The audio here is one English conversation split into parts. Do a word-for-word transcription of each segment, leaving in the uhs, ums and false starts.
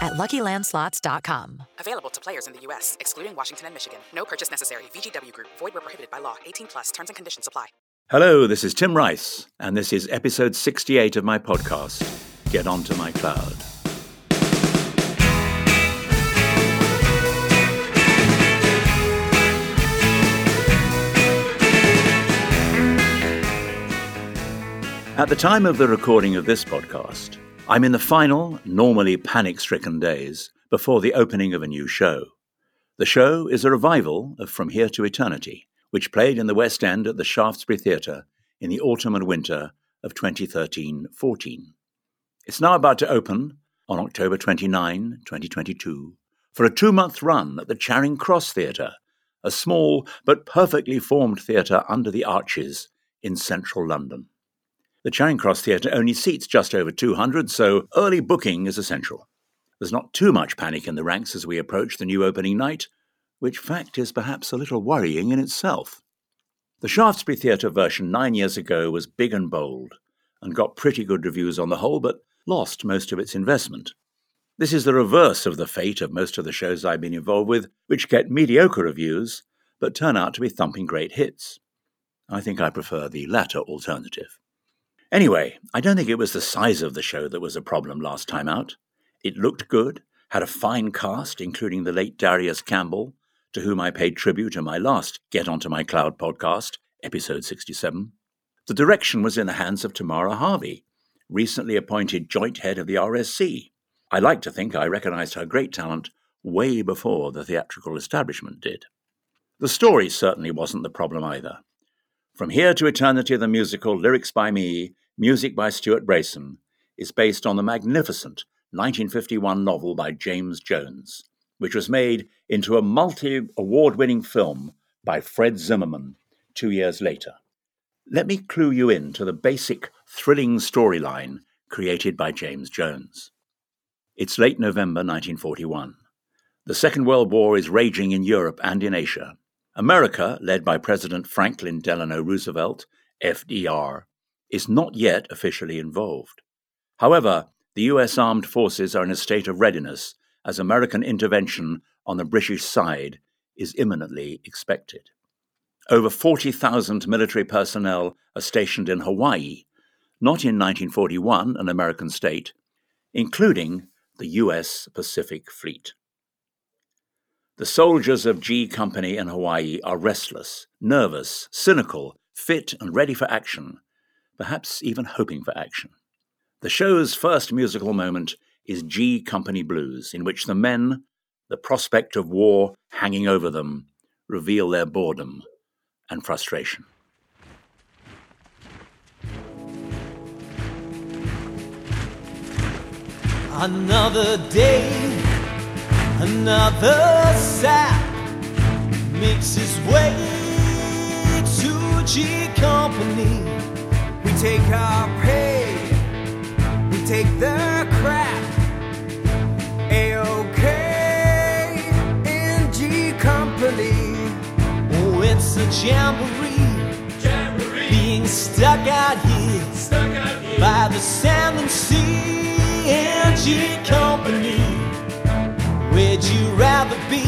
at Lucky Land Slots dot com. Available to players in the U S, excluding Washington and Michigan. No purchase necessary. V G W Group. Void where prohibited by law. eighteen plus. Terms and conditions apply. Hello, this is Tim Rice, and this is episode sixty-eight of my podcast, Get Onto My Cloud. At the time of the recording of this podcast, I'm in the final, normally panic-stricken days before the opening of a new show. The show is a revival of From Here to Eternity, which played in the West End at the Shaftesbury Theatre in the autumn and winter of twenty thirteen fourteen. It's now about to open, on October twenty-ninth, twenty twenty-two, for a two-month run at the Charing Cross Theatre, a small but perfectly formed theatre under the arches in central London. The Charing Cross Theatre only seats just over two hundred, so early booking is essential. There's not too much panic in the ranks as we approach the new opening night, which fact is perhaps a little worrying in itself. The Shaftesbury Theatre version nine years ago was big and bold, and got pretty good reviews on the whole, but lost most of its investment. This is the reverse of the fate of most of the shows I've been involved with, which get mediocre reviews, but turn out to be thumping great hits. I think I prefer the latter alternative. Anyway, I don't think it was the size of the show that was a problem last time out. It looked good, had a fine cast, including the late Darius Campbell, to whom I paid tribute in my last Get Onto My Cloud podcast, episode sixty-seven. The direction was in the hands of Tamara Harvey, recently appointed joint head of the R S C. I like to think I recognised her great talent way before the theatrical establishment did. The story certainly wasn't the problem either. From Here to Eternity, the musical, lyrics by me, music by Stuart Brayson, is based on the magnificent nineteen fifty-one novel by James Jones, which was made into a multi-award-winning film by Fred Zimmerman two years later. Let me clue you in to the basic, thrilling storyline created by James Jones. It's late November nineteen forty-one. The Second World War is raging in Europe and in Asia. America, led by President Franklin Delano Roosevelt, F D R, is not yet officially involved. However, the U S armed forces are in a state of readiness as American intervention on the British side is imminently expected. Over forty thousand military personnel are stationed in Hawaii, not in nineteen forty-one, an American state, including the U S Pacific Fleet. The soldiers of G Company in Hawaii are restless, nervous, cynical, fit and ready for action, perhaps even hoping for action. The show's first musical moment is G Company Blues, in which the men, the prospect of war hanging over them, reveal their boredom and frustration. Another day, another sap makes his way to G Company. We take our pay, we take their crap. A-OK in G Company. It's a jamboree, jamboree. Being stuck out here, stuck out here. By the salmon sea and G Company. Where'd you rather be,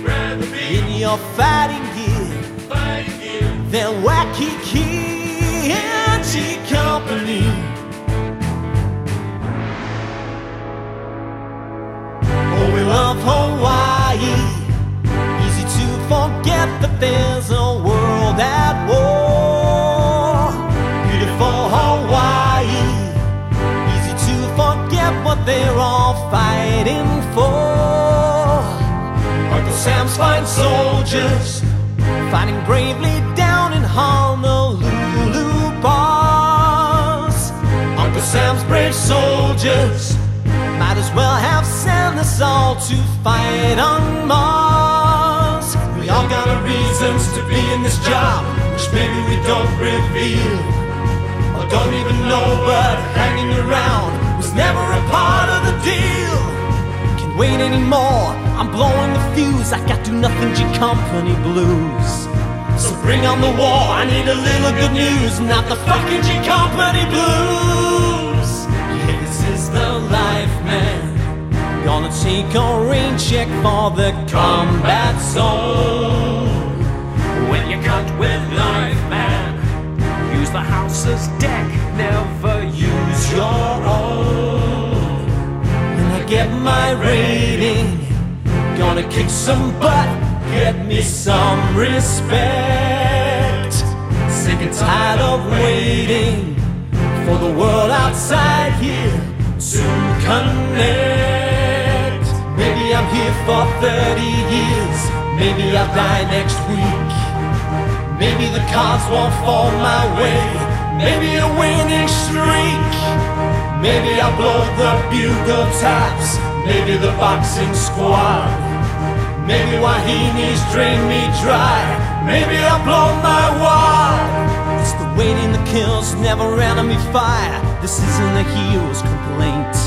rather be. In your fighting gear, fighting gear. Than Waikiki and G Company? Oh, we love Hawaii. Forget that there's a world at war. Beautiful Hawaii. Easy to forget what they're all fighting for. Uncle Sam's fine soldiers fighting bravely down in Honolulu bars. Uncle Sam's brave soldiers might as well have sent us all to fight on Mars. We all got our reasons to be in this job, which maybe we don't reveal, or don't even know, but hanging around was never a part of the deal. Can't wait anymore, I'm blowing the fuse, I got do nothing G Company blues. So bring on the war, I need a little good news, not the fucking G Company blues. Yeah, this is the life, man. Gonna take a rain check for the combat zone. When you're cut with life, man, use the house's deck, never use your own. When I get my rating, gonna kick some butt, get me some respect. Sick and tired of waiting for the world outside here to connect. Maybe I'm here for thirty years, maybe I'll die next week. Maybe the cards won't fall my way, maybe a winning streak. Maybe I'll blow the bugle taps, maybe the boxing squad. Maybe Wahinis drain me dry, maybe I'll blow my wad. It's the waiting that kills, never enemy fire. This isn't a hero's complaint.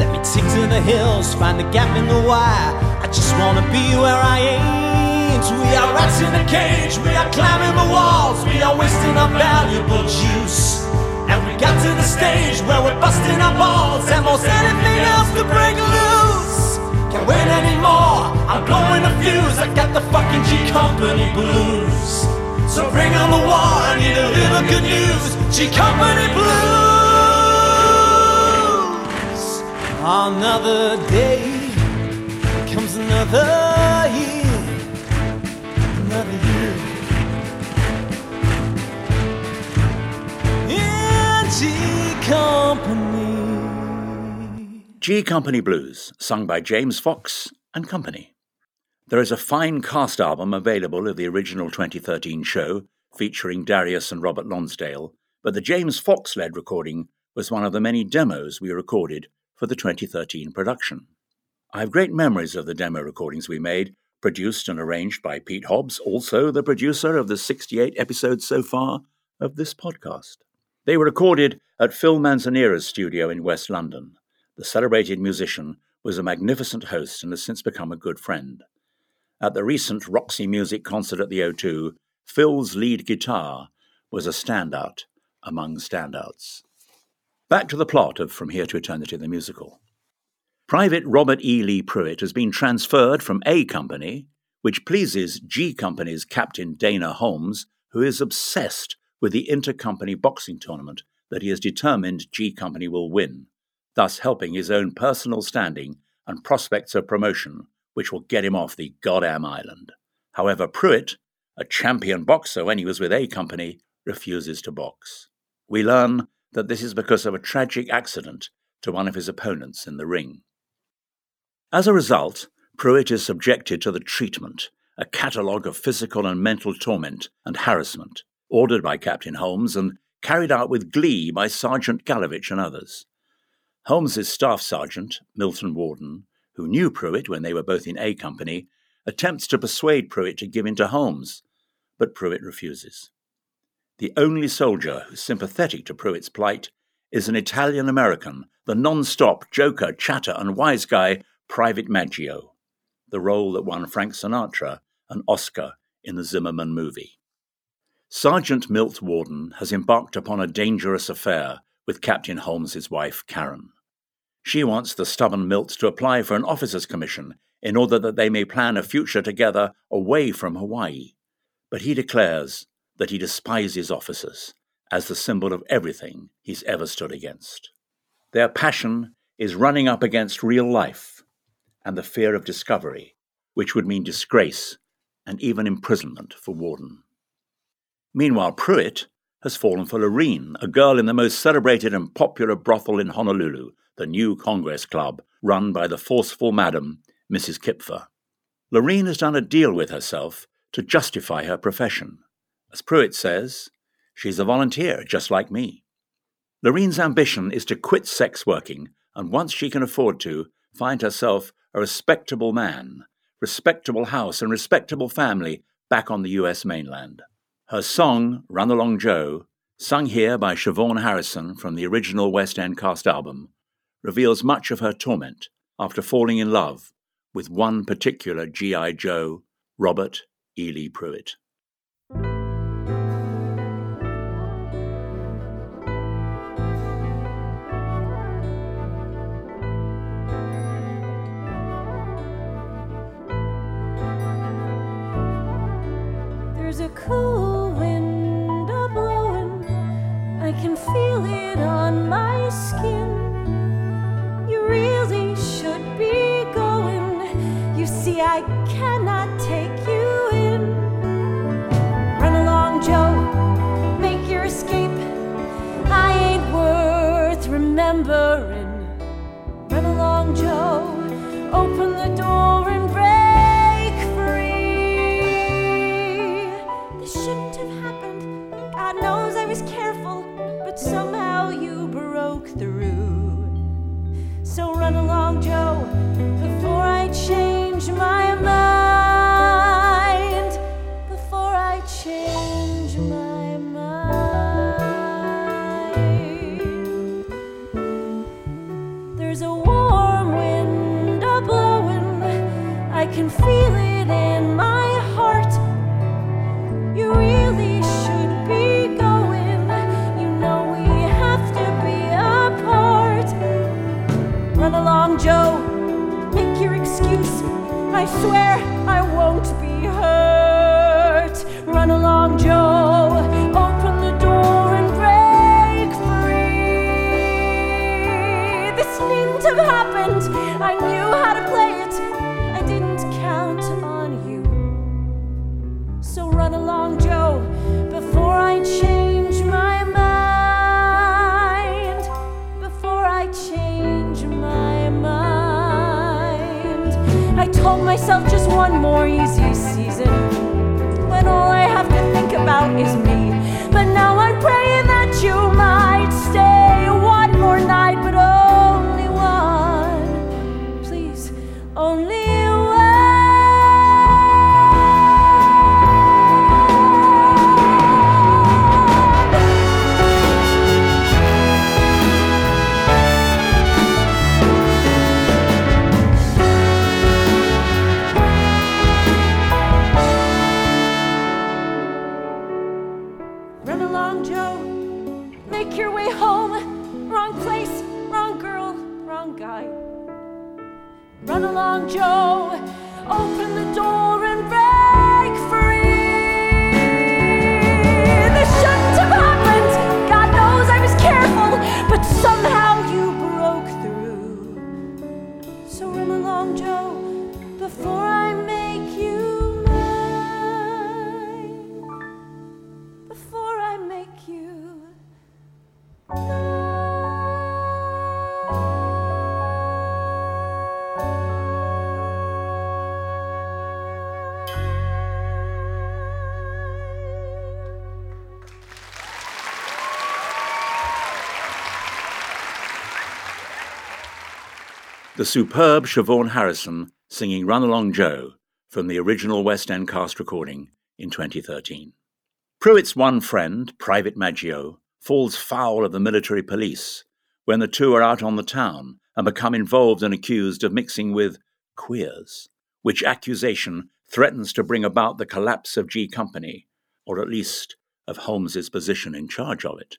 Let me take to the hills, find the gap in the wire. I just wanna be where I ain't. We are rats in a cage, we are climbing the walls, we are wasting our valuable juice. And we got to the stage where we're busting our balls and most anything else to break loose. Can't wait anymore, I'm blowing the fuse, I got the fucking G Company blues. So bring on the war, I need a little good news, G Company blues. Another day comes another year, another year. In G Company. G Company Blues, sung by James Fox and Company. There is a fine cast album available of the original twenty thirteen show featuring Darius and Robert Lonsdale, but the James Fox-led recording was one of the many demos we recorded for the twenty thirteen production. I have great memories of the demo recordings we made, produced and arranged by Pete Hobbs, also the producer of the sixty-eight episodes so far of this podcast. They were recorded at Phil Manzanera's studio in West London. The celebrated musician was a magnificent host and has since become a good friend. At the recent Roxy Music concert at the O two, Phil's lead guitar was a standout among standouts. Back to the plot of From Here to Eternity, the musical. Private Robert E. Lee Pruitt has been transferred from A Company, which pleases G Company's Captain Dana Holmes, who is obsessed with the intercompany boxing tournament that he is determined G Company will win, thus helping his own personal standing and prospects of promotion, which will get him off the goddamn island. However, Pruitt, a champion boxer when he was with A Company, refuses to box. We learn that this is because of a tragic accident to one of his opponents in the ring. As a result, Pruitt is subjected to the treatment, a catalogue of physical and mental torment and harassment, ordered by Captain Holmes and carried out with glee by Sergeant Galovich and others. Holmes's staff sergeant, Milton Warden, who knew Pruitt when they were both in A Company, attempts to persuade Pruitt to give in to Holmes, but Pruitt refuses. The only soldier who's sympathetic to Pruitt's plight is an Italian-American, the non-stop joker, chatter and wise guy, Private Maggio, the role that won Frank Sinatra an Oscar in the Zimmerman movie. Sergeant Milton Warden has embarked upon a dangerous affair with Captain Holmes's wife, Karen. She wants the stubborn Milt to apply for an officer's commission in order that they may plan a future together away from Hawaii, but he declares that he despises officers as the symbol of everything he's ever stood against. Their passion is running up against real life and the fear of discovery, which would mean disgrace and even imprisonment for Warden. Meanwhile, Pruitt has fallen for Loreen, a girl in the most celebrated and popular brothel in Honolulu, the New Congress Club, run by the forceful madam, Missus Kipfer. Loreen has done a deal with herself to justify her profession. As Pruitt says, she's a volunteer, just like me. Loreen's ambition is to quit sex working and, once she can afford to, find herself a respectable man, respectable house and respectable family back on the U S mainland. Her song, Run Along Joe, sung here by Siobhan Harrison from the original West End cast album, reveals much of her torment after falling in love with one particular G I Joe, Robert E. Lee Pruitt. There's a cool wind a-blowin', I can feel it on my skin. You really should be going, you see I cannot take you in. Run along, Joe, make your escape, I ain't worth remembering. Run along, Joe, open the door and somehow you broke through. So run along, Joe, before I change my mind. Before I change my mind. There's a warm wind a-blowin', I can feel it in my heart. You really should be gone. Run along, Joe, make your excuse, I swear I won't be hurt. Run along, Joe, open the door and break free. This needn't have happened, I knew how to play it, I didn't count on you. So run along, Joe, before I change my mind. Before I change told myself just one more easy season when all I have to think about is me. But now I'm praying that you might stay one more night, but only one, please, only. Run along, Joe, open the door and break free. This shouldn't have happened, God knows I was careful, but somehow you broke through. So run along, Joe, before I make you mine. Before I make you mine. The superb Siobhan Harrison singing Run Along Joe from the original West End cast recording in twenty thirteen. Pruitt's one friend, Private Maggio, falls foul of the military police when the two are out on the town and become involved and accused of mixing with queers, which accusation threatens to bring about the collapse of G Company, or at least of Holmes's position in charge of it.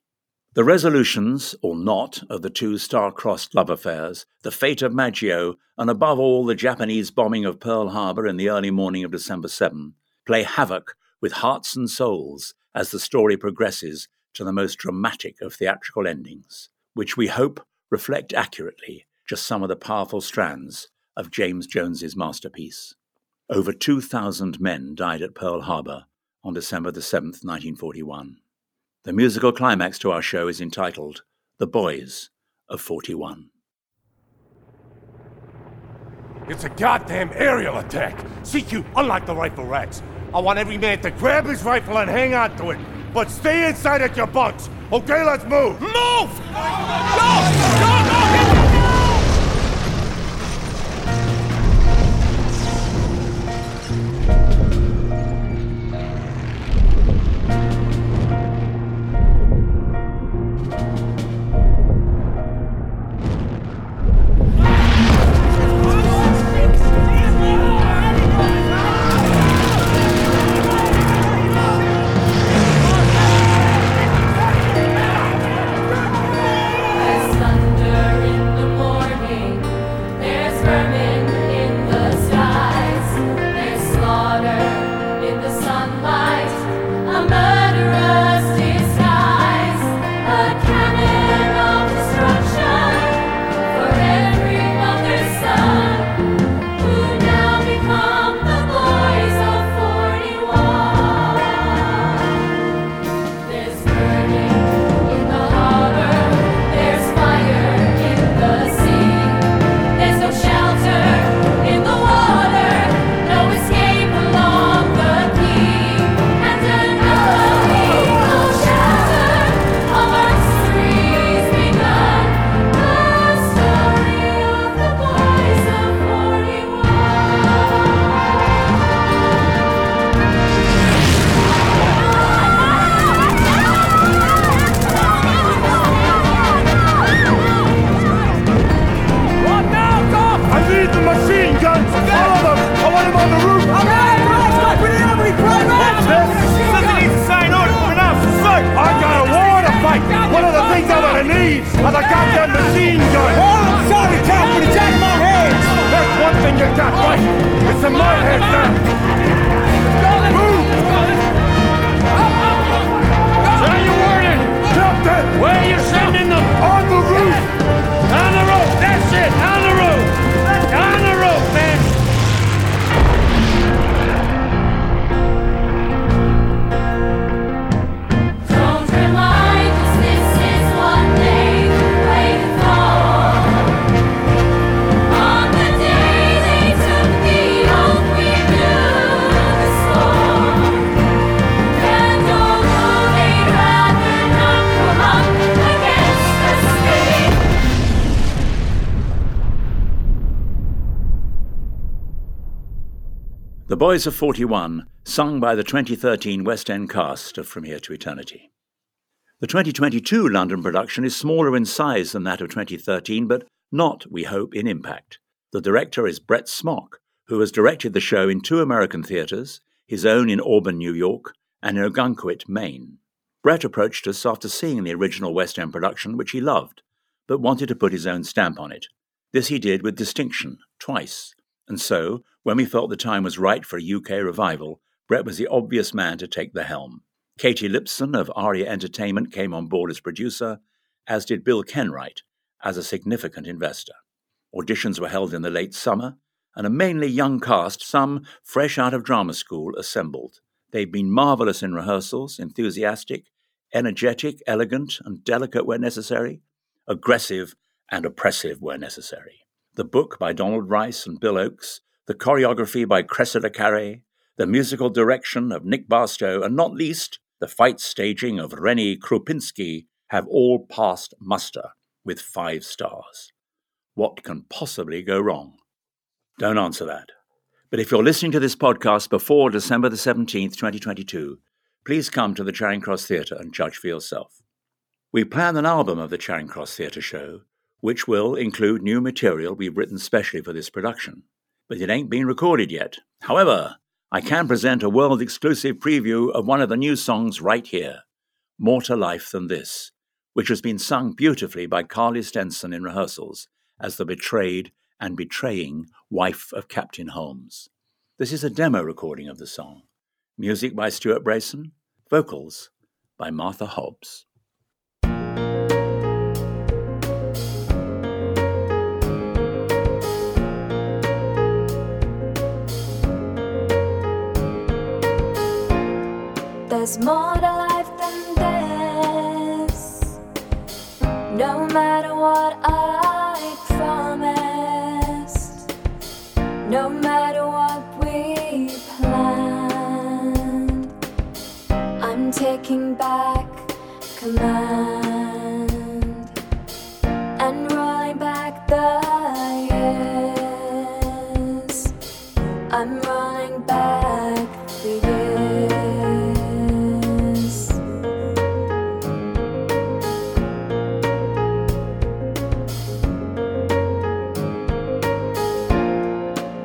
The resolutions, or not, of the two star-crossed love affairs, the fate of Maggio, and above all the Japanese bombing of Pearl Harbor in the early morning of December seventh, play havoc with hearts and souls as the story progresses to the most dramatic of theatrical endings, which we hope reflect accurately just some of the powerful strands of James Jones's masterpiece. Over two thousand men died at Pearl Harbor on December the seventh, nineteen forty-one. The musical climax to our show is entitled The Boys of forty-one. It's a goddamn aerial attack. C Q, unlike the rifle rats, I want every man to grab his rifle and hang on to it, but stay inside at your bunks. Okay, let's move. Move! Go! Go! Go! Go! The Boys of forty-one, sung by the twenty thirteen West End cast of From Here to Eternity. The twenty twenty-two London production is smaller in size than that of twenty thirteen, but not, we hope, in impact. The director is Brett Smock, who has directed the show in two American theatres, his own in Auburn, New York, and in Ogunquit, Maine. Brett approached us after seeing the original West End production, which he loved, but wanted to put his own stamp on it. This he did with distinction, twice. And so, when we felt the time was right for a U K revival, Brett was the obvious man to take the helm. Katie Lipson of Aria Entertainment came on board as producer, as did Bill Kenwright, as a significant investor. Auditions were held in the late summer, and a mainly young cast, some fresh out of drama school, assembled. They've been marvellous in rehearsals, enthusiastic, energetic, elegant and delicate where necessary, aggressive and oppressive where necessary. The book by Donald Rice and Bill Oakes, the choreography by Cressida Carey, the musical direction of Nick Barstow, and not least, the fight staging of Renny Krupinski have all passed muster with five stars. What can possibly go wrong? Don't answer that. But if you're listening to this podcast before December the seventeenth, twenty twenty-two, please come to the Charing Cross Theatre and judge for yourself. We plan an album of the Charing Cross Theatre show, which will include new material we've written specially for this production. But it ain't been recorded yet. However, I can present a world-exclusive preview of one of the new songs right here, More to Life Than This, which has been sung beautifully by Carly Stenson in rehearsals as the betrayed and betraying wife of Captain Holmes. This is a demo recording of the song. Music by Stuart Brayson, vocals by Martha Hobbs. There's more to life than this. No matter what I promised, no matter what we planned, I'm taking back command and rolling back the years. I'm rolling back the years.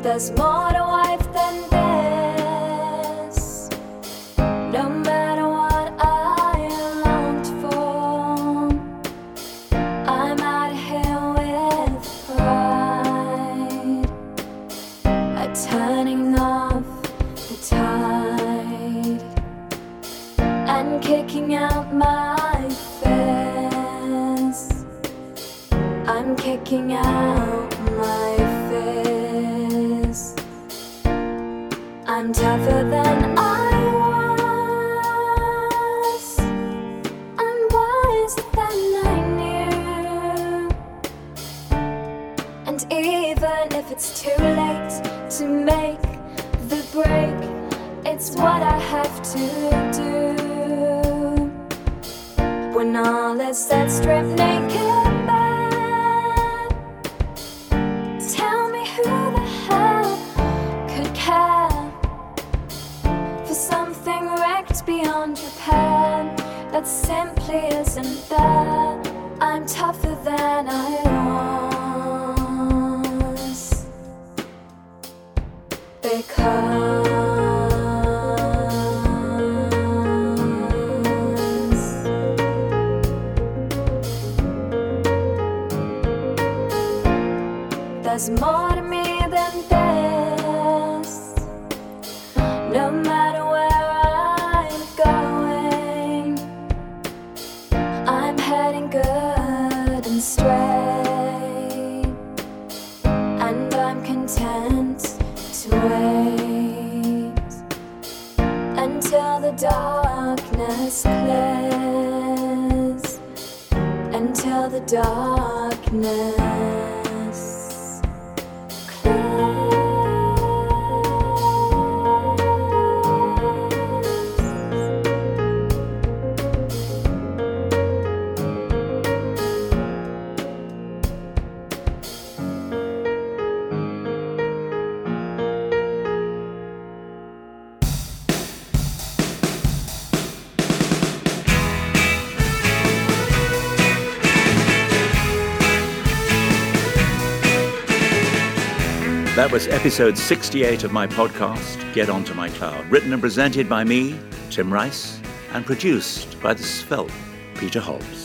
There's more to life than this. No matter what I longed for, I'm out here with pride at turning off the tide and kicking out my fist. I'm kicking out my fist. I'm tougher than I was. I'm wiser than I knew. And even if it's too late to make the break, it's what I have to do. When all is said, strip naked. Beyond Japan, that simply isn't there. I'm tougher than I was, because there's more to me than this. No matter where straight, and I'm content to wait until the darkness clears, until the darkness clears. That was episode sixty-eight of my podcast, Get Onto My Cloud, written and presented by me, Tim Rice, and produced by the svelte Peter Hobbs.